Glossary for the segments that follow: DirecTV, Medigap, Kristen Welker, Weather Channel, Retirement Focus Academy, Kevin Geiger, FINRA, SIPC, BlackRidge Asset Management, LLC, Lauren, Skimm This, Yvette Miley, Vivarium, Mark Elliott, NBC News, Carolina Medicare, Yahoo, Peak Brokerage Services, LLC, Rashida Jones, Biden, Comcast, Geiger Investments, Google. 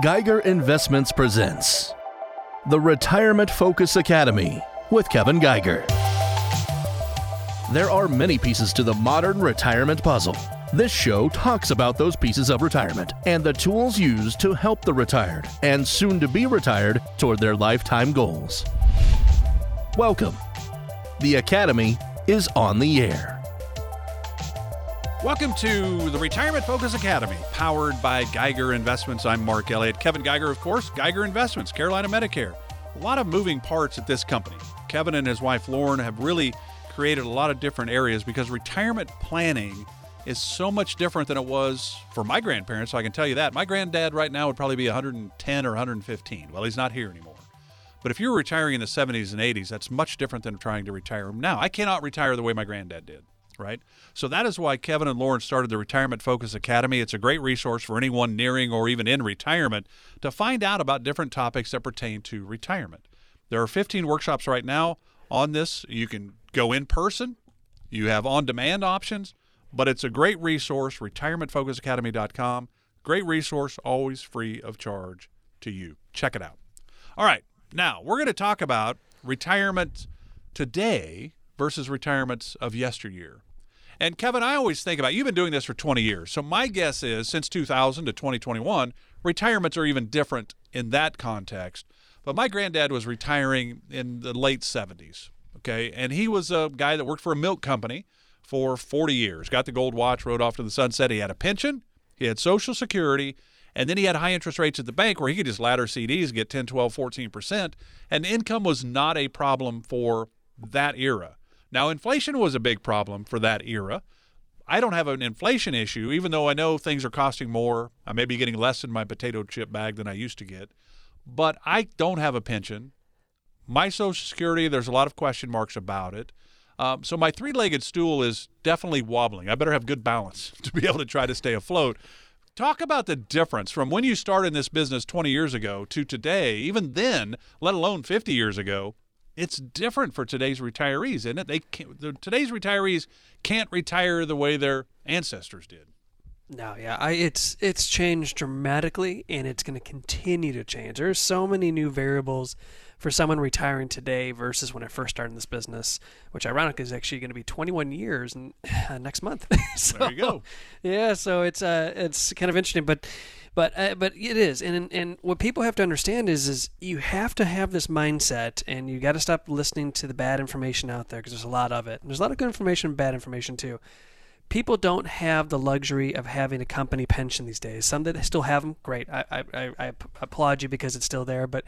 Geiger Investments presents the Retirement Focus Academy with Kevin Geiger. There are many pieces to the modern retirement puzzle. This show talks about those pieces of retirement and the tools used to help the retired and soon-to-be retired toward their lifetime goals. Welcome. The Academy is on the air. Welcome to the Retirement Focus Academy, powered by Geiger Investments. I'm Mark Elliott. Kevin Geiger, of course, Geiger Investments, Carolina Medicare. A lot of moving parts at this company. Kevin and his wife, Lauren, have really created a lot of different areas because retirement planning is so much different than it was for my grandparents, so I can tell you that. My granddad right now would probably be 110 or 115. Well, he's not here anymore. But if you're retiring in the 70s and 80s, that's much different than trying to retire now. I cannot retire the way my granddad did. Right? So that is why Kevin and Lauren started the Retirement Focus Academy. It's a great resource for anyone nearing or even in retirement to find out about different topics that pertain to retirement. There are 15 workshops right now on this. You can go in person. You have on-demand options, but it's a great resource, retirementfocusacademy.com. Great resource, always free of charge to you. Check it out. All right. Now, we're going to talk about retirement today versus retirements of yesteryear. And Kevin, I always think about, you've been doing this for 20 years. So my guess is since 2000 to 2021, retirements are even different in that context. But my granddad was retiring in the late 70s, okay? And he was a guy that worked for a milk company for 40 years, got the gold watch, rode off to the sunset. He had a pension, he had Social Security, and then he had high interest rates at the bank where he could just ladder CDs, get 10, 12, 14%. And income was not a problem for that era. Now, inflation was a big problem for that era. I don't have an inflation issue, even though I know things are costing more. I may be getting less in my potato chip bag than I used to get, but I don't have a pension. My Social Security, there's a lot of question marks about it. So my three-legged stool is definitely wobbling. I better have good balance to be able to try to stay afloat. Talk about the difference from when you started in this business 20 years ago to today, even then, let alone 50 years ago. It's different for today's retirees, isn't it? Today's retirees can't retire the way their ancestors did. No, yeah, it's changed dramatically, and it's going to continue to change. There's so many new variables for someone retiring today versus when I first started in this business, which ironically is actually going to be 21 years next month. So, there you go. Yeah, so it's kind of interesting, but it is, and what people have to understand is you have to have this mindset, and you got to stop listening to the bad information out there because there's a lot of it. And there's a lot of good information and bad information too. People don't have the luxury of having a company pension these days. Some that still have them, great. I applaud you because it's still there, but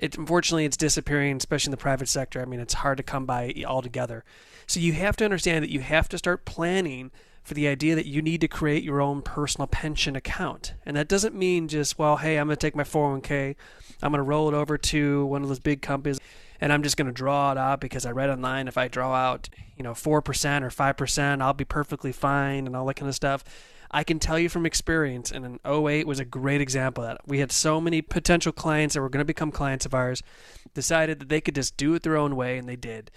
unfortunately it's disappearing, especially in the private sector. I mean, it's hard to come by altogether. So you have to understand that you have to start planning for the idea that you need to create your own personal pension account. And that doesn't mean just, well, hey, I'm going to take my 401k, I'm going to roll it over to one of those big companies, and I'm just going to draw it out because I read online if I draw out, 4% or 5%, I'll be perfectly fine and all that kind of stuff. I can tell you from experience, and in 2008 was a great example of that. We had so many potential clients that were going to become clients of ours, decided that they could just do it their own way, and they did.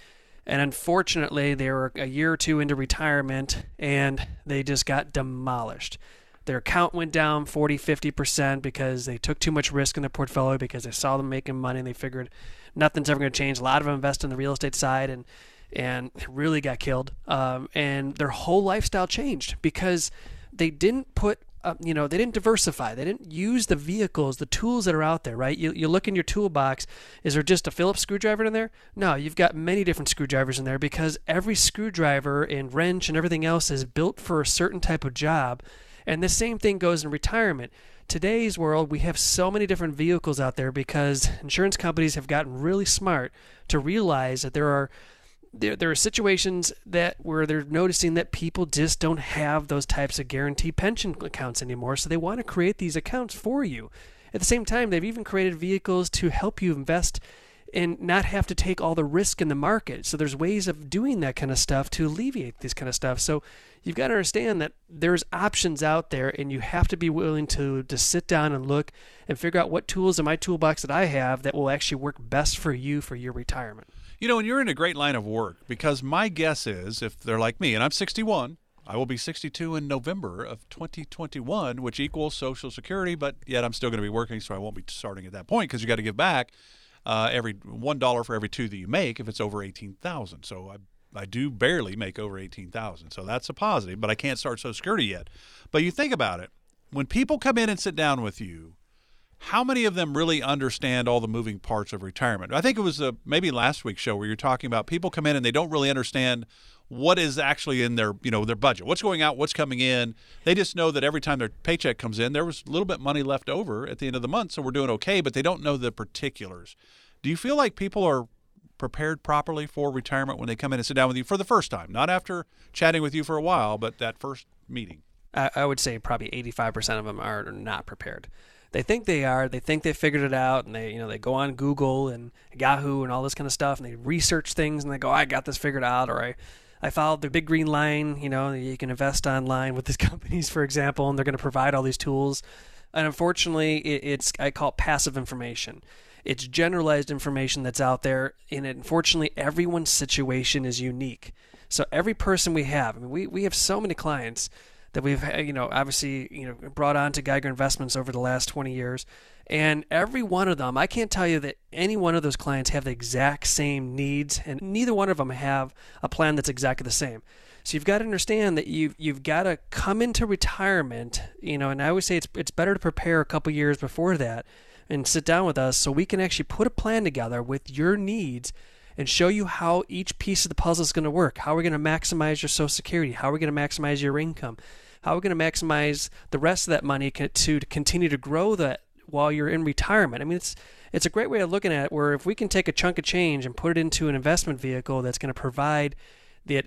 And unfortunately, they were a year or two into retirement, and they just got demolished. Their account went down 40%, 50% because they took too much risk in their portfolio because they saw them making money, and they figured nothing's ever going to change. A lot of them invest in the real estate side and really got killed. And their whole lifestyle changed because they didn't put they didn't diversify. They didn't use the vehicles, the tools that are out there, right? You look in your toolbox, is there just a Phillips screwdriver in there? No, you've got many different screwdrivers in there because every screwdriver and wrench and everything else is built for a certain type of job. And the same thing goes in retirement. Today's world, we have so many different vehicles out there because insurance companies have gotten really smart to realize that there are situations where they're noticing that people just don't have those types of guaranteed pension accounts anymore, so they want to create these accounts for you. At the same time, they've even created vehicles to help you invest and not have to take all the risk in the market. So there's ways of doing that kind of stuff to alleviate this kind of stuff. So you've got to understand that there's options out there, and you have to be willing to sit down and look and figure out what tools in my toolbox that I have that will actually work best for you for your retirement. And you're in a great line of work because my guess is if they're like me, and I'm 61, I will be 62 in November of 2021, which equals Social Security, but yet I'm still going to be working, so I won't be starting at that point because you got to give back every $1 for every $2 that you make if it's over $18,000. So I do barely make over $18,000, so that's a positive, but I can't start Social Security yet. But you think about it. When people come in and sit down with you, how many of them really understand all the moving parts of retirement? I think it was maybe last week's show where you're talking about people come in and they don't really understand what is actually in their, their budget, what's going out, what's coming in. They just know that every time their paycheck comes in, there was a little bit of money left over at the end of the month, so we're doing okay, but they don't know the particulars. Do you feel like people are prepared properly for retirement when they come in and sit down with you for the first time, not after chatting with you for a while, but that first meeting? I would say probably 85% of them are not prepared. They think they are. They think they figured it out, and they go on Google and Yahoo and all this kind of stuff, and they research things, and they go, I got this figured out, or I followed the big green line. You can invest online with these companies, for example, and they're going to provide all these tools. And unfortunately, I call it passive information. It's generalized information that's out there, and unfortunately, everyone's situation is unique. So every person we have, we have so many clients that we've, obviously, brought on to Geiger Investments over the last 20 years. And every one of them, I can't tell you that any one of those clients have the exact same needs, and neither one of them have a plan that's exactly the same. So you've got to understand that you've got to come into retirement, and I always say it's better to prepare a couple years before that and sit down with us so we can actually put a plan together with your needs and show you how each piece of the puzzle is going to work, how we're going to maximize your Social Security, how we're going to maximize your income, how we're going to maximize the rest of that money to continue to grow that while you're in retirement. It's a great way of looking at it, where if we can take a chunk of change and put it into an investment vehicle that's going to provide that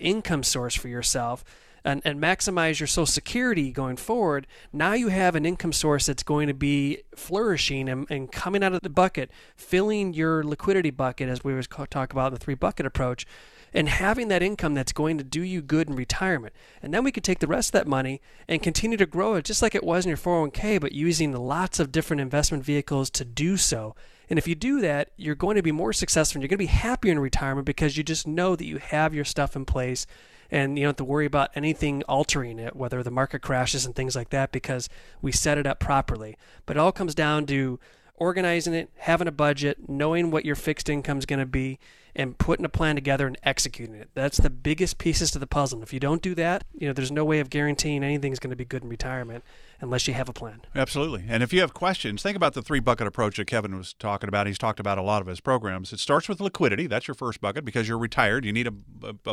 income source for yourself and maximize your Social Security going forward, now you have an income source that's going to be flourishing and coming out of the bucket, filling your liquidity bucket, as we always talk about the 3-bucket approach, and having that income that's going to do you good in retirement. And then we could take the rest of that money and continue to grow it just like it was in your 401k, but using lots of different investment vehicles to do so. And if you do that, you're going to be more successful and you're going to be happier in retirement because you just know that you have your stuff in place and you don't have to worry about anything altering it, whether the market crashes and things like that, because we set it up properly. But it all comes down to organizing it, having a budget, knowing what your fixed income is going to be, and putting a plan together and executing it. That's the biggest pieces to the puzzle. And if you don't do that, there's no way of guaranteeing anything's going to be good in retirement unless you have a plan. Absolutely. And if you have questions, think about the 3-bucket approach that Kevin was talking about. He's talked about a lot of his programs. It starts with liquidity. That's your first bucket because you're retired. You need a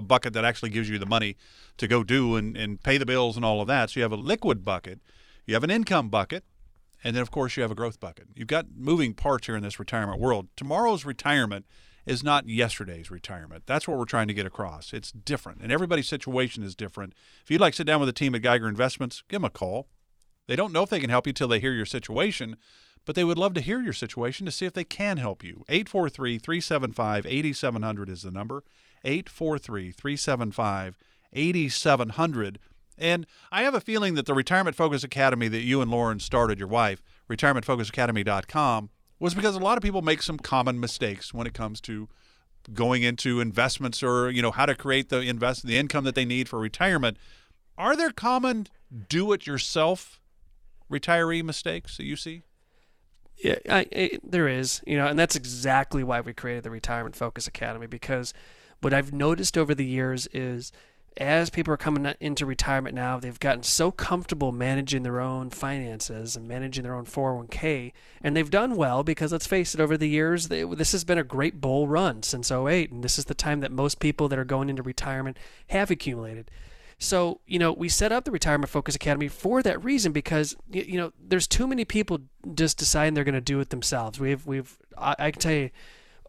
bucket that actually gives you the money to go do and pay the bills and all of that. So you have a liquid bucket. You have an income bucket. And then, of course, you have a growth bucket. You've got moving parts here in this retirement world. Tomorrow's retirement is not yesterday's retirement. That's what we're trying to get across. It's different, and everybody's situation is different. If you'd like to sit down with the team at Geiger Investments, give them a call. They don't know if they can help you till they hear your situation, but they would love to hear your situation to see if they can help you. 843-375-8700 is the number. 843-375-8700. And I have a feeling that the Retirement Focus Academy that you and Lauren started, your wife, retirementfocusacademy.com, was because a lot of people make some common mistakes when it comes to going into investments or, how to create the income that they need for retirement. Are there common do-it-yourself retiree mistakes that you see? Yeah, there is, and that's exactly why we created the Retirement Focus Academy, because what I've noticed over the years is as people are coming into retirement now, they've gotten so comfortable managing their own finances and managing their own 401k, and they've done well because, let's face it, over the years, this has been a great bull run since 2008, and this is the time that most people that are going into retirement have accumulated. So, we set up the Retirement Focus Academy for that reason because, there's too many people just deciding they're going to do it themselves. I can tell you,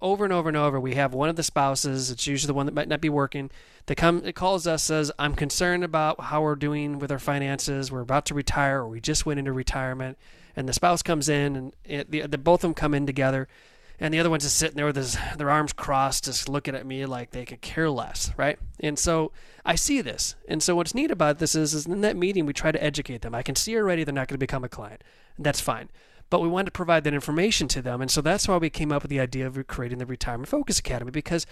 over and over and over, we have one of the spouses, it's usually the one that might not be working, that calls us, says, I'm concerned about how we're doing with our finances, we're about to retire, or we just went into retirement, and the spouse comes in, and both of them come in together, and the other one's just sitting there with their arms crossed, just looking at me like they could care less, right? And so I see this. And so what's neat about this is in that meeting, we try to educate them. I can see already they're not going to become a client, and that's fine. But we wanted to provide that information to them. And so that's why we came up with the idea of creating the Retirement Focus Academy, because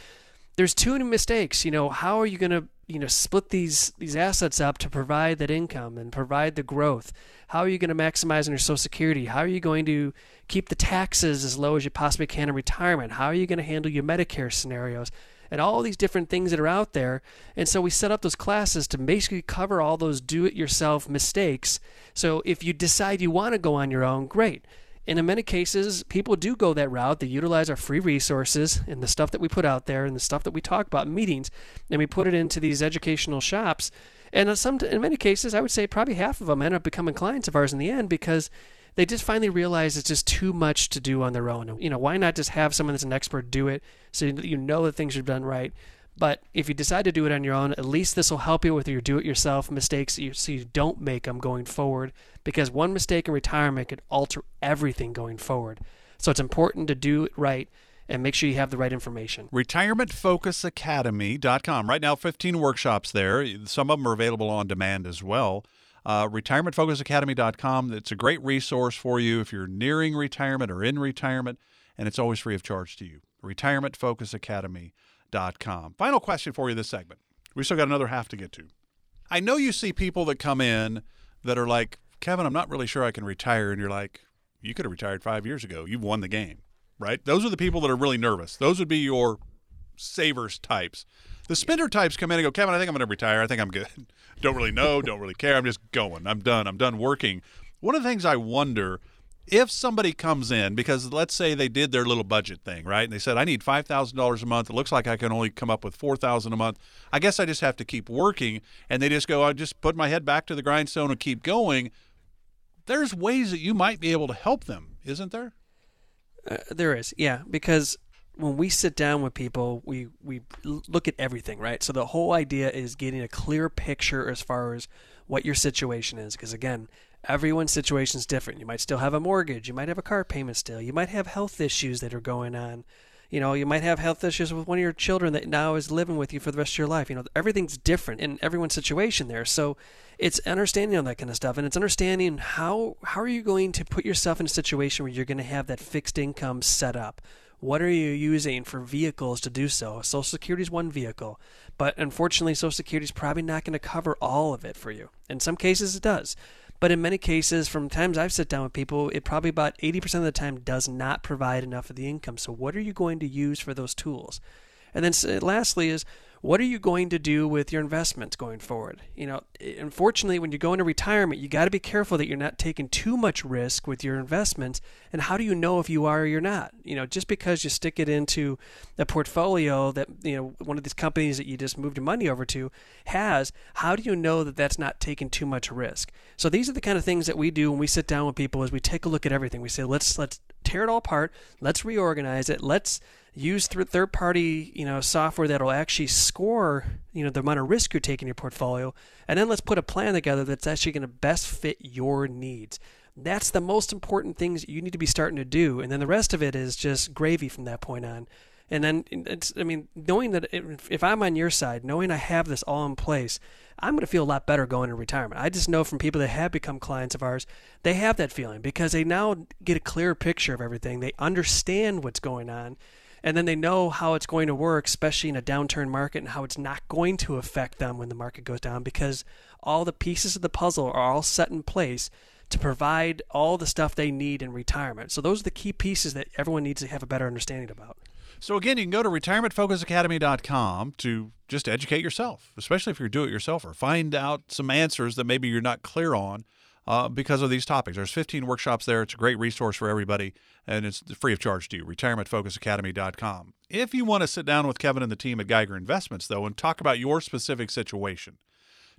there's too many mistakes. You know, how are you going to, you know, split these assets up to provide that income and provide the growth? How are you going to maximize on your Social Security? How are you going to keep the taxes as low as you possibly can in retirement? How are you going to handle your Medicare scenarios? And all these different things that are out there. And so we set up those classes to basically cover all those do-it-yourself mistakes. So if you decide you want to go on your own, great. And in many cases, people do go that route. They utilize our free resources and the stuff that we put out there and the stuff that we talk about in meetings, and we put it into these educational shops. And in many cases, I would say probably half of them end up becoming clients of ours in the end, because they just finally realize it's just too much to do on their own. You know, why not just have someone that's an expert do it, so you know that things are done right? But if you decide to do it on your own, at least this will help you with your do-it-yourself mistakes, so you don't make them going forward, because one mistake in retirement could alter everything going forward. So it's important to do it right and make sure you have the right information. RetirementFocusAcademy.com. Right now, 15 workshops there. Some of them are available on demand as well. RetirementFocusAcademy.com. It's a great resource for you if you're nearing retirement or in retirement, and it's always free of charge to you. RetirementFocusAcademy.com. Final question for you this segment. We still got another half to get to. I know you see people that come in that are like, Kevin, I'm not really sure I can retire. And you're like, you could have retired 5 years ago. You've won the game, right? Those are the people that are really nervous. Those would be your savers types. The spender types come in and go, Kevin, I think I'm going to retire. I think I'm good. Don't really know. Don't really care. I'm just going. I'm done. I'm done working. One of the things I wonder, if somebody comes in, because let's say they did their little budget thing, right? And they said, I need $5,000 a month. It looks like I can only come up with $4,000 a month. I guess I just have to keep working. And they just go, I just put my head back to the grindstone and keep going. There's ways that you might be able to help them, isn't there? There is, yeah, because when we sit down with people, we look at everything, right? So the whole idea is getting a clear picture as far as what your situation is. Because again, everyone's situation is different. You might still have a mortgage. You might have a car payment still. You might have health issues that are going on. You know, you might have health issues with one of your children that now is living with you for the rest of your life. You know, everything's different in everyone's situation there. So it's understanding all that kind of stuff. And it's understanding how are you going to put yourself in a situation where you're going to have that fixed income set up. What are you using for vehicles to do so? Social Security is one vehicle, but unfortunately, Social Security is probably not going to cover all of it for you. In some cases, it does. But in many cases, from times I've sat down with people, it probably about 80% of the time does not provide enough of the income. So what are you going to use for those tools? And then lastly is, what are you going to do with your investments going forward? You know, unfortunately, when you go into retirement, you got to be careful that you're not taking too much risk with your investments. And how do you know if you are or you're not? You know, just because you stick it into a portfolio that, you know, one of these companies that you just moved your money over to has, how do you know that that's not taking too much risk? So these are the kind of things that we do when we sit down with people, is we take a look at everything. We say, let's tear it all apart. Let's reorganize it. Let's use third-party, you know, software that'll actually score, you know, the amount of risk you're taking in your portfolio, and then let's put a plan together that's actually going to best fit your needs. That's the most important things that you need to be starting to do, and then the rest of it is just gravy from that point on. And then it's, I mean, knowing that if I'm on your side, knowing I have this all in place, I'm going to feel a lot better going into retirement. I just know from people that have become clients of ours, they have that feeling because they now get a clearer picture of everything. They understand what's going on. And then they know how it's going to work, especially in a downturn market, and how it's not going to affect them when the market goes down, because all the pieces of the puzzle are all set in place to provide all the stuff they need in retirement. So those are the key pieces that everyone needs to have a better understanding about. So again, you can go to retirementfocusacademy.com to just educate yourself, especially if you're a do-it-yourselfer. Find out some answers that maybe you're not clear on because of these topics. There's 15 workshops there. It's a great resource for everybody, and it's free of charge to you, retirementfocusacademy.com. If you want to sit down with Kevin and the team at Geiger Investments, though, and talk about your specific situation.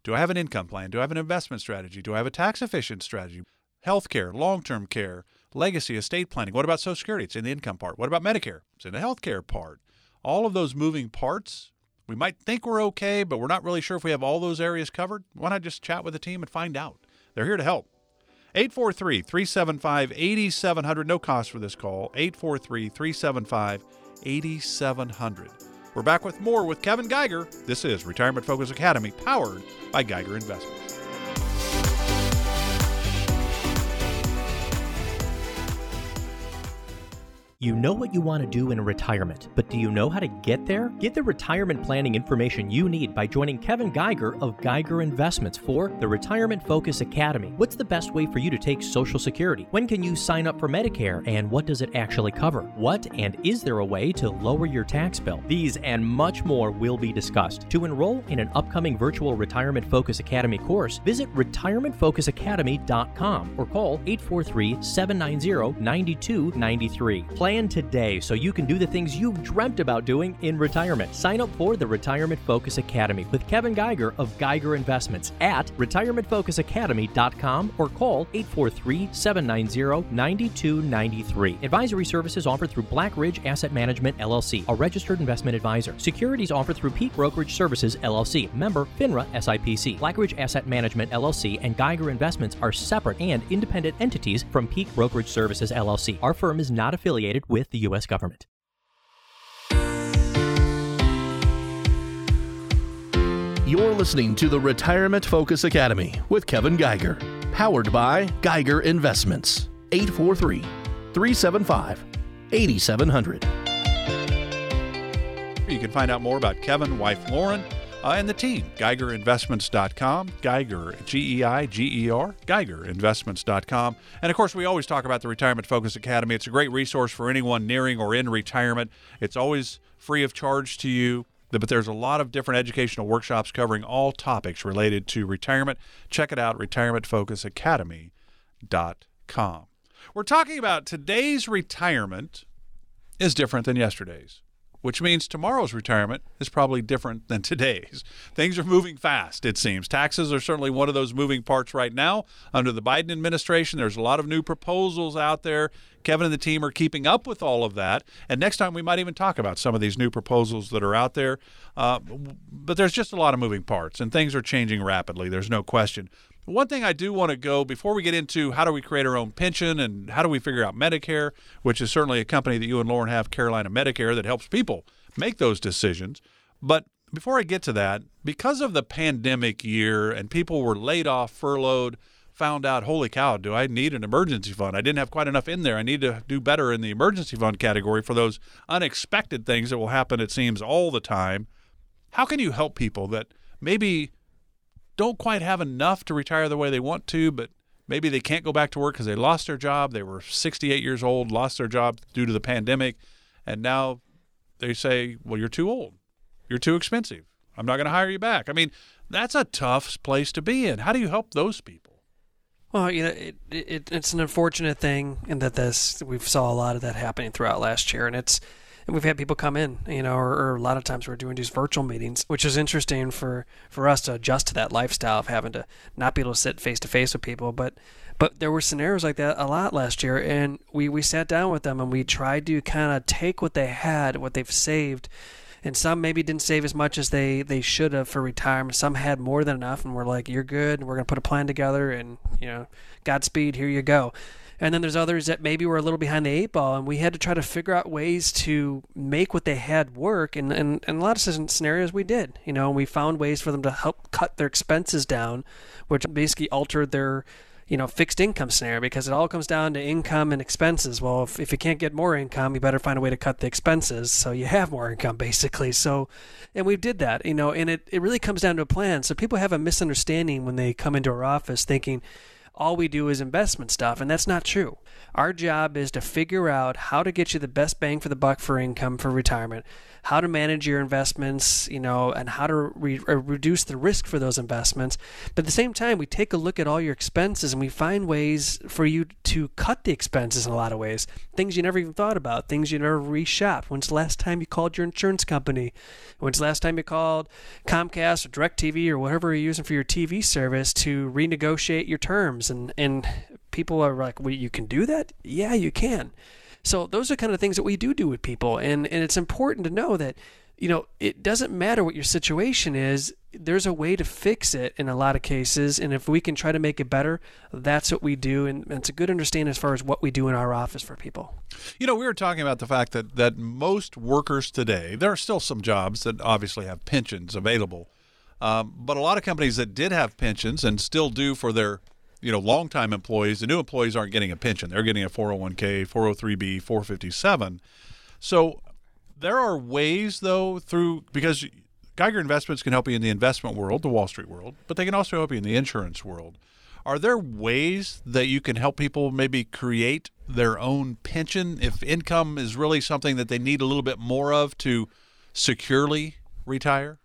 Do I have an income plan? Do I have an investment strategy? Do I have a tax-efficient strategy? Healthcare, long-term care, legacy, estate planning. What about Social Security? It's in the income part. What about Medicare? It's in the healthcare part. All of those moving parts, we might think we're okay, but we're not really sure if we have all those areas covered. Why not just chat with the team and find out? They're here to help. 843-375-8700. No cost for this call. 843-375-8700. We're back with more with Kevin Geiger. This is Retirement Focus Academy, powered by Geiger Investments. You know what you want to do in retirement, but do you know how to get there? Get the retirement planning information you need by joining Kevin Geiger of Geiger Investments for the Retirement Focus Academy. What's the best way for you to take Social Security? When can you sign up for Medicare, and what does it actually cover? What and is there a way to lower your tax bill? These and much more will be discussed. To enroll in an upcoming virtual Retirement Focus Academy course, visit retirementfocusacademy.com or call 843-790-9293. Plan today so you can do the things you've dreamt about doing in retirement. Sign up for the Retirement Focus Academy with Kevin Geiger of Geiger Investments at retirementfocusacademy.com or call 843-790-9293. Advisory services offered through BlackRidge Asset Management, LLC, a registered investment advisor. Securities offered through Peak Brokerage Services, LLC, member FINRA, SIPC. BlackRidge Asset Management, LLC, and Geiger Investments are separate and independent entities from Peak Brokerage Services, LLC. Our firm is not affiliated with the U.S. government. You're listening to the Retirement Focus Academy with Kevin Geiger, powered by Geiger Investments, 843-375-8700. You can find out more about Kevin, wife Lauren, and the team, GeigerInvestments.com, Geiger, G-E-I-G-E-R, GeigerInvestments.com. And, of course, we always talk about the Retirement Focus Academy. It's a great resource for anyone nearing or in retirement. It's always free of charge to you, but there's a lot of different educational workshops covering all topics related to retirement. Check it out, retirementfocusacademy.com. We're talking about today's retirement is different than yesterday's, which means tomorrow's retirement is probably different than today's. Things are moving fast, it seems. Taxes are certainly one of those moving parts right now. Under the Biden administration, there's a lot of new proposals out there. Kevin and the team are keeping up with all of that. And next time we might even talk about some of these new proposals that are out there. But there's just a lot of moving parts, and things are changing rapidly. There's no question. One thing I do want to go, before we get into how do we create our own pension and how do we figure out Medicare, which is certainly a company that you and Lauren have, Carolina Medicare, that helps people make those decisions. But before I get to that, because of the pandemic year and people were laid off, furloughed, found out, holy cow, do I need an emergency fund? I didn't have quite enough in there. I need to do better in the emergency fund category for those unexpected things that will happen, it seems, all the time. How can you help people that maybe don't quite have enough to retire the way they want to, but maybe they can't go back to work because they lost their job? They were 68 years old, lost their job due to the pandemic, and now they say, well, you're too old. You're too expensive. I'm not going to hire you back. I mean, that's a tough place to be in. How do you help those people? Well, you know, it's an unfortunate thing in that we've saw a lot of that happening throughout last year, and we've had people come in, you know, or a lot of times we're doing these virtual meetings, which is interesting for us to adjust to that lifestyle of having to not be able to sit face to face with people. But there were scenarios like that a lot last year, and we sat down with them and we tried to kind of take what they had, what they've saved, and some maybe didn't save as much as they should have for retirement. Some had more than enough, and we're like, you're good, and we're going to put a plan together, and, you know, Godspeed, here you go. And then there's others that maybe were a little behind the eight ball, and we had to try to figure out ways to make what they had work. And a lot of scenarios we did, you know, and we found ways for them to help cut their expenses down, which basically altered their, you know, fixed income scenario, because it all comes down to income and expenses. Well, if you can't get more income, you better find a way to cut the expenses so you have more income, basically. So, and we did that, you know, and it really comes down to a plan. So people have a misunderstanding when they come into our office thinking all we do is investment stuff, and that's not true. Our job is to figure out how to get you the best bang for the buck for income for retirement, how to manage your investments, you know, and how to reduce the risk for those investments. But at the same time, we take a look at all your expenses, and we find ways for you to cut the expenses in a lot of ways, things you never even thought about, things you never reshopped. When's the last time you called your insurance company? When's the last time you called Comcast or DirecTV or whatever you're using for your TV service to renegotiate your terms? And people are like, well, you can do that? Yeah, you can. So those are kind of things that we do with people. And it's important to know that, you know, it doesn't matter what your situation is. There's a way to fix it in a lot of cases. And if we can try to make it better, that's what we do. And it's a good understanding as far as what we do in our office for people. You know, we were talking about the fact that most workers today, there are still some jobs that obviously have pensions available. But a lot of companies that did have pensions and still do for their you know, longtime employees, the new employees aren't getting a pension. They're getting a 401k, 403b, 457. So there are ways, though, through, because Geiger Investments can help you in the investment world, the Wall Street world, but they can also help you in the insurance world. Are there ways that you can help people maybe create their own pension if income is really something that they need a little bit more of to securely retire?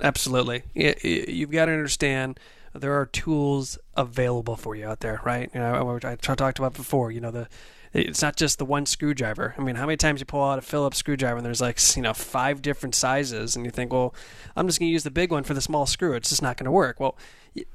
Absolutely. You've got to understand there are tools available for you out there, right? You know, I talked about before, you know, it's not just the one screwdriver. I mean, how many times you pull out a Phillips screwdriver and there's like, you know, 5 different sizes and you think, well, I'm just going to use the big one for the small screw. It's just not going to work. Well,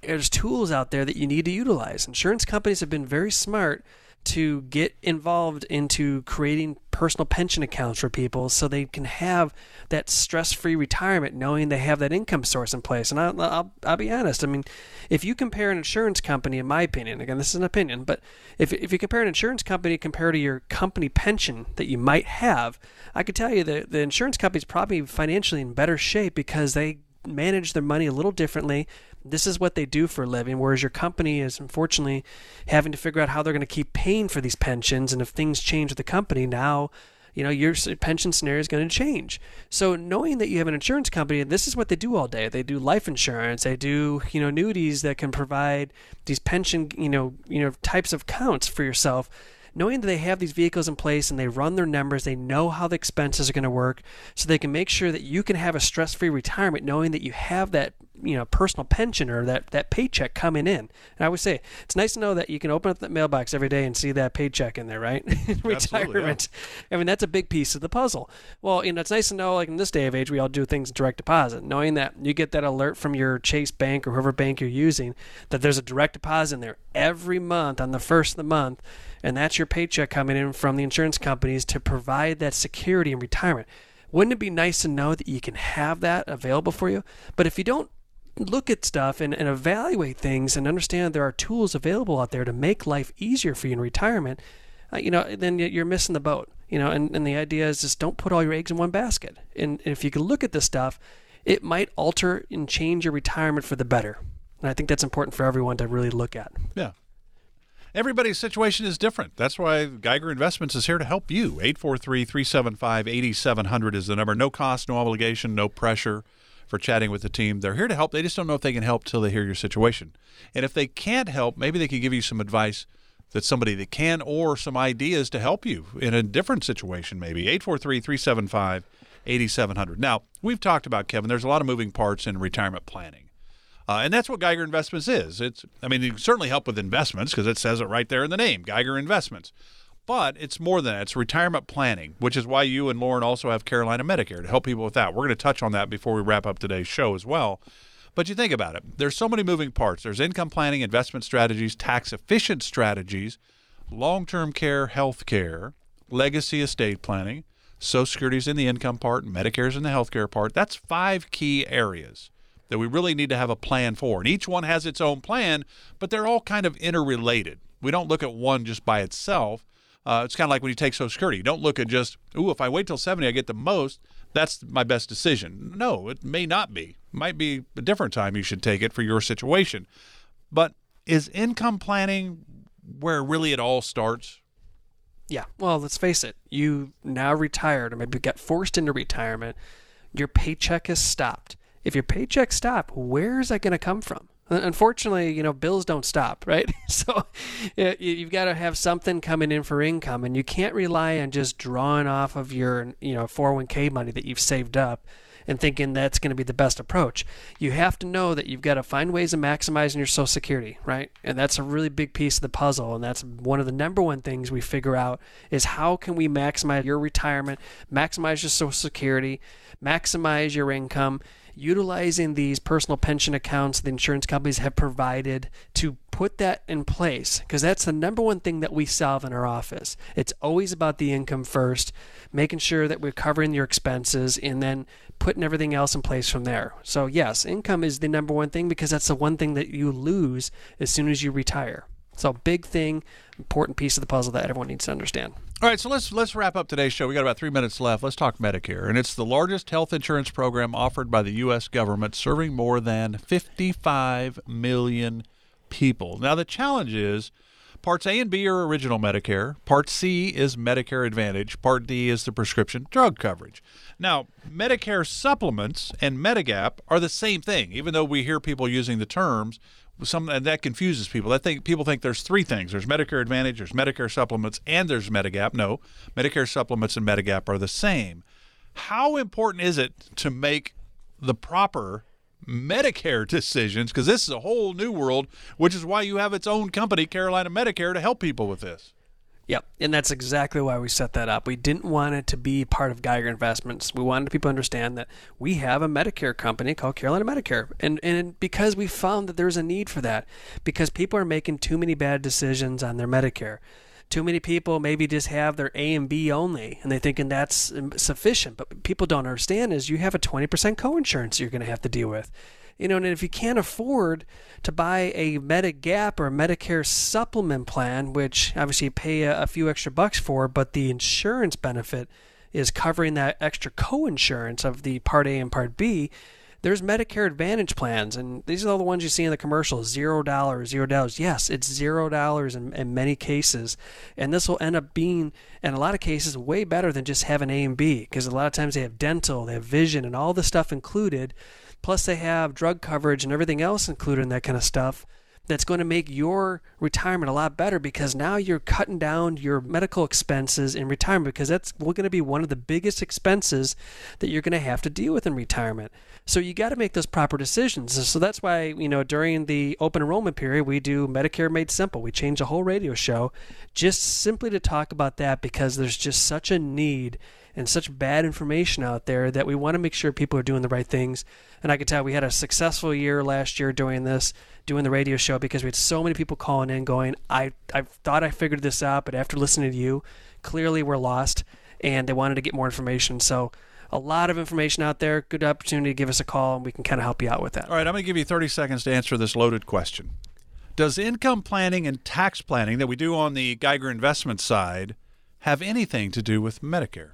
there's tools out there that you need to utilize. Insurance companies have been very smart to get involved into creating personal pension accounts for people so they can have that stress-free retirement knowing they have that income source in place. And I'll be honest, I mean, if you compare an insurance company, in my opinion, again, this is an opinion, but if you compare an insurance company compared to your company pension that you might have, I could tell you that the insurance company's probably financially in better shape because they manage their money a little differently. This is what they do for a living, whereas your company is unfortunately having to figure out how they're going to keep paying for these pensions. And if things change with the company, now, you know, your pension scenario is going to change. So knowing that you have an insurance company, this is what they do all day. They do life insurance. They do, you know, annuities that can provide these pension, you know, types of accounts for yourself. Knowing that they have these vehicles in place and they run their numbers, they know how the expenses are going to work, so they can make sure that you can have a stress-free retirement knowing that you have that, you know, personal pension or that paycheck coming in. And I would say it's nice to know that you can open up that mailbox every day and see that paycheck in there, right? Retirement. Yeah. I mean, that's a big piece of the puzzle. Well, you know, it's nice to know, like in this day of age, we all do things in direct deposit, knowing that you get that alert from your Chase bank or whoever bank you're using that there's a direct deposit in there every month on the first of the month, and that's your paycheck coming in from the insurance companies to provide that security in retirement. Wouldn't it be nice to know that you can have that available for you? But if you don't look at stuff and evaluate things and understand there are tools available out there to make life easier for you in retirement, you know, then you're missing the boat. You know, and the idea is just don't put all your eggs in one basket. And if you can look at this stuff, it might alter and change your retirement for the better. And I think that's important for everyone to really look at. Yeah. Everybody's situation is different. That's why Geiger Investments is here to help you. 843-375-8700 is the number. No cost, no obligation, no pressure for chatting with the team. They're here to help. They just don't know if they can help till they hear your situation. And if they can't help, maybe they can give you some advice that somebody that can, or some ideas to help you in a different situation maybe. 843-375-8700. Now, we've talked about, Kevin, there's a lot of moving parts in retirement planning. And that's what Geiger Investments is. I mean, you can certainly help with investments because it says it right there in the name, Geiger Investments. But it's more than that. It's retirement planning, which is why you and Lauren also have Carolina Medicare to help people with that. We're going to touch on that before we wrap up today's show as well. But you think about it. There's so many moving parts. There's income planning, investment strategies, tax-efficient strategies, long-term care, health care, legacy estate planning, Social Security's in the income part, and Medicare's in the health care part. That's 5 key areas that we really need to have a plan for. And each one has its own plan, but they're all kind of interrelated. We don't look at one just by itself. It's kind of like when you take Social Security. You don't look at just, ooh, if I wait till 70, I get the most. That's my best decision. No, it may not be. It might be a different time you should take it for your situation. But is income planning where really it all starts? Yeah. Well, let's face it. You now retired or maybe got forced into retirement. Your paycheck has stopped. If your paycheck stopped, where is that going to come from? Unfortunately, you know, bills don't stop, right? So you've got to have something coming in for income, and you can't rely on just drawing off of your, you know, 401k money that you've saved up and thinking that's going to be the best approach. You have to know that you've got to find ways of maximizing your Social Security, right? And that's a really big piece of the puzzle, and that's one of the number one things we figure out is how can we maximize your retirement, maximize your Social Security, maximize your income, utilizing these personal pension accounts the insurance companies have provided to put that in place, because that's the number one thing that we solve in our office. It's always about the income first, making sure that we're covering your expenses, and then putting everything else in place from there. So yes, income is the number one thing because that's the one thing that you lose as soon as you retire. So big thing, important piece of the puzzle that everyone needs to understand. All right, so let's wrap up today's show. We got about 3 minutes left. Let's talk Medicare, and it's the largest health insurance program offered by the U.S. government, serving more than 55 million people. Now, the challenge is Parts A and B are original Medicare. Part C is Medicare Advantage. Part D is the prescription drug coverage. Now, Medicare supplements and Medigap are the same thing, even though we hear people using the terms. And that confuses people. I think people think there's three things. There's Medicare Advantage, there's Medicare supplements, and there's Medigap. No, Medicare supplements and Medigap are the same. How important is it to make the proper Medicare decisions? Because this is a whole new world, which is why you have its own company, Carolina Medicare, to help people with this. Yep, and that's exactly why we set that up. We didn't want it to be part of Geiger Investments. We wanted people to understand that we have a Medicare company called Carolina Medicare, and because we found that there's a need for that, because people are making too many bad decisions on their Medicare. Too many people maybe just have their A and B only, and they're thinking that's sufficient. But people don't understand is you have a 20% coinsurance you're going to have to deal with. You know, and if you can't afford to buy a Medigap or a Medicare supplement plan, which obviously you pay a few extra bucks for, but the insurance benefit is covering that extra coinsurance of the Part A and Part B, there's Medicare Advantage plans, and these are all the ones you see in the commercials, $0, $0. Yes, it's $0 in many cases, and this will end up being, in a lot of cases, way better than just having A and B, because a lot of times they have dental, they have vision, and all the stuff included, plus they have drug coverage and everything else included in that kind of stuff that's going to make your retirement a lot better, because now you're cutting down your medical expenses in retirement, because that's going to be one of the biggest expenses that you're going to have to deal with in retirement. So you got to make those proper decisions. So that's why, you know, during the open enrollment period, we do Medicare Made Simple. We change a whole radio show just simply to talk about that, because there's just such a need and such bad information out there that we want to make sure people are doing the right things. And I can tell we had a successful year last year doing this, doing the radio show, because we had so many people calling in going, I thought I figured this out, but after listening to you, clearly we're lost, and they wanted to get more information. So a lot of information out there, good opportunity to give us a call, and we can kind of help you out with that. All right, I'm going to give you 30 seconds to answer this loaded question. Does income planning and tax planning that we do on the Geiger investment side have anything to do with Medicare?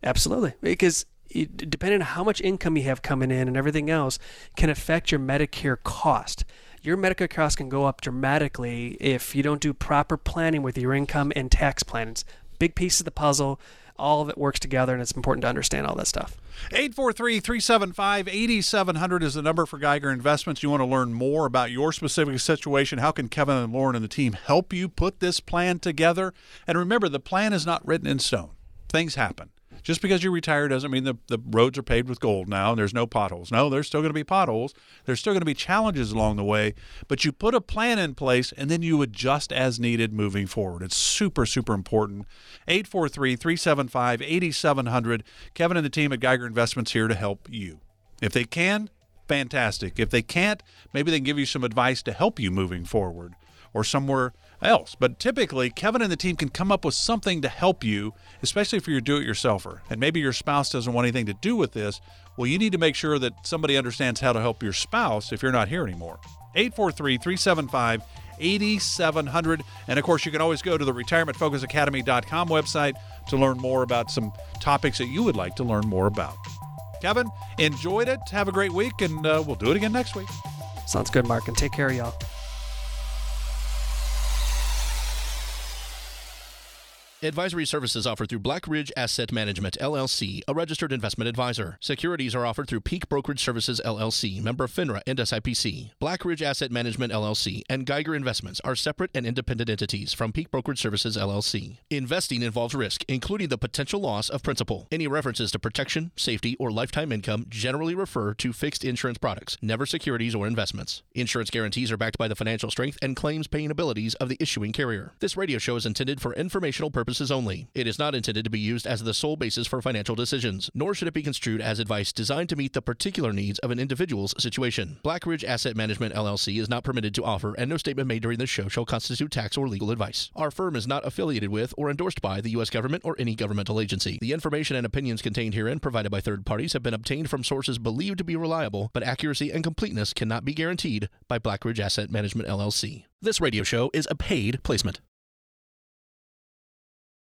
Absolutely, because depending on how much income you have coming in and everything else can affect your Medicare cost. Your Medicare cost can go up dramatically if you don't do proper planning with your income and tax planning. It's a big piece of the puzzle. All of it works together, and it's important to understand all that stuff. 843-375-8700 is the number for Geiger Investments. You want to learn more about your specific situation. How can Kevin and Lauren and the team help you put this plan together? And remember, the plan is not written in stone. Things happen. Just because you retire doesn't mean the roads are paved with gold now and there's no potholes. No, there's still going to be potholes. There's still going to be challenges along the way, but you put a plan in place and then you adjust as needed moving forward. It's super, super important. 843-375-8700. Kevin and the team at Geiger Investments here to help you. If they can, fantastic. If they can't, maybe they can give you some advice to help you moving forward or somewhere else. But typically, Kevin and the team can come up with something to help you, especially for your do-it-yourselfer. And maybe your spouse doesn't want anything to do with this. Well, you need to make sure that somebody understands how to help your spouse if you're not here anymore. 843-375-8700. And of course, you can always go to the retirementfocusacademy.com website to learn more about some topics that you would like to learn more about. Kevin, enjoyed it. Have a great week, and we'll do it again next week. Sounds good, Mark, and take care, y'all. Advisory services offered through BlackRidge Asset Management, LLC, a registered investment advisor. Securities are offered through Peak Brokerage Services, LLC, member FINRA and SIPC. BlackRidge Asset Management, LLC, and Geiger Investments are separate and independent entities from Peak Brokerage Services, LLC. Investing involves risk, including the potential loss of principal. Any references to protection, safety, or lifetime income generally refer to fixed insurance products, never securities or investments. Insurance guarantees are backed by the financial strength and claims-paying abilities of the issuing carrier. This radio show is intended for informational purposes only. It is not intended to be used as the sole basis for financial decisions, nor should it be construed as advice designed to meet the particular needs of an individual's situation. BlackRidge Asset Management, LLC is not permitted to offer, and no statement made during this show shall constitute tax or legal advice. Our firm is not affiliated with or endorsed by the U.S. government or any governmental agency. The information and opinions contained herein provided by third parties have been obtained from sources believed to be reliable, but accuracy and completeness cannot be guaranteed by BlackRidge Asset Management, LLC. This radio show is a paid placement.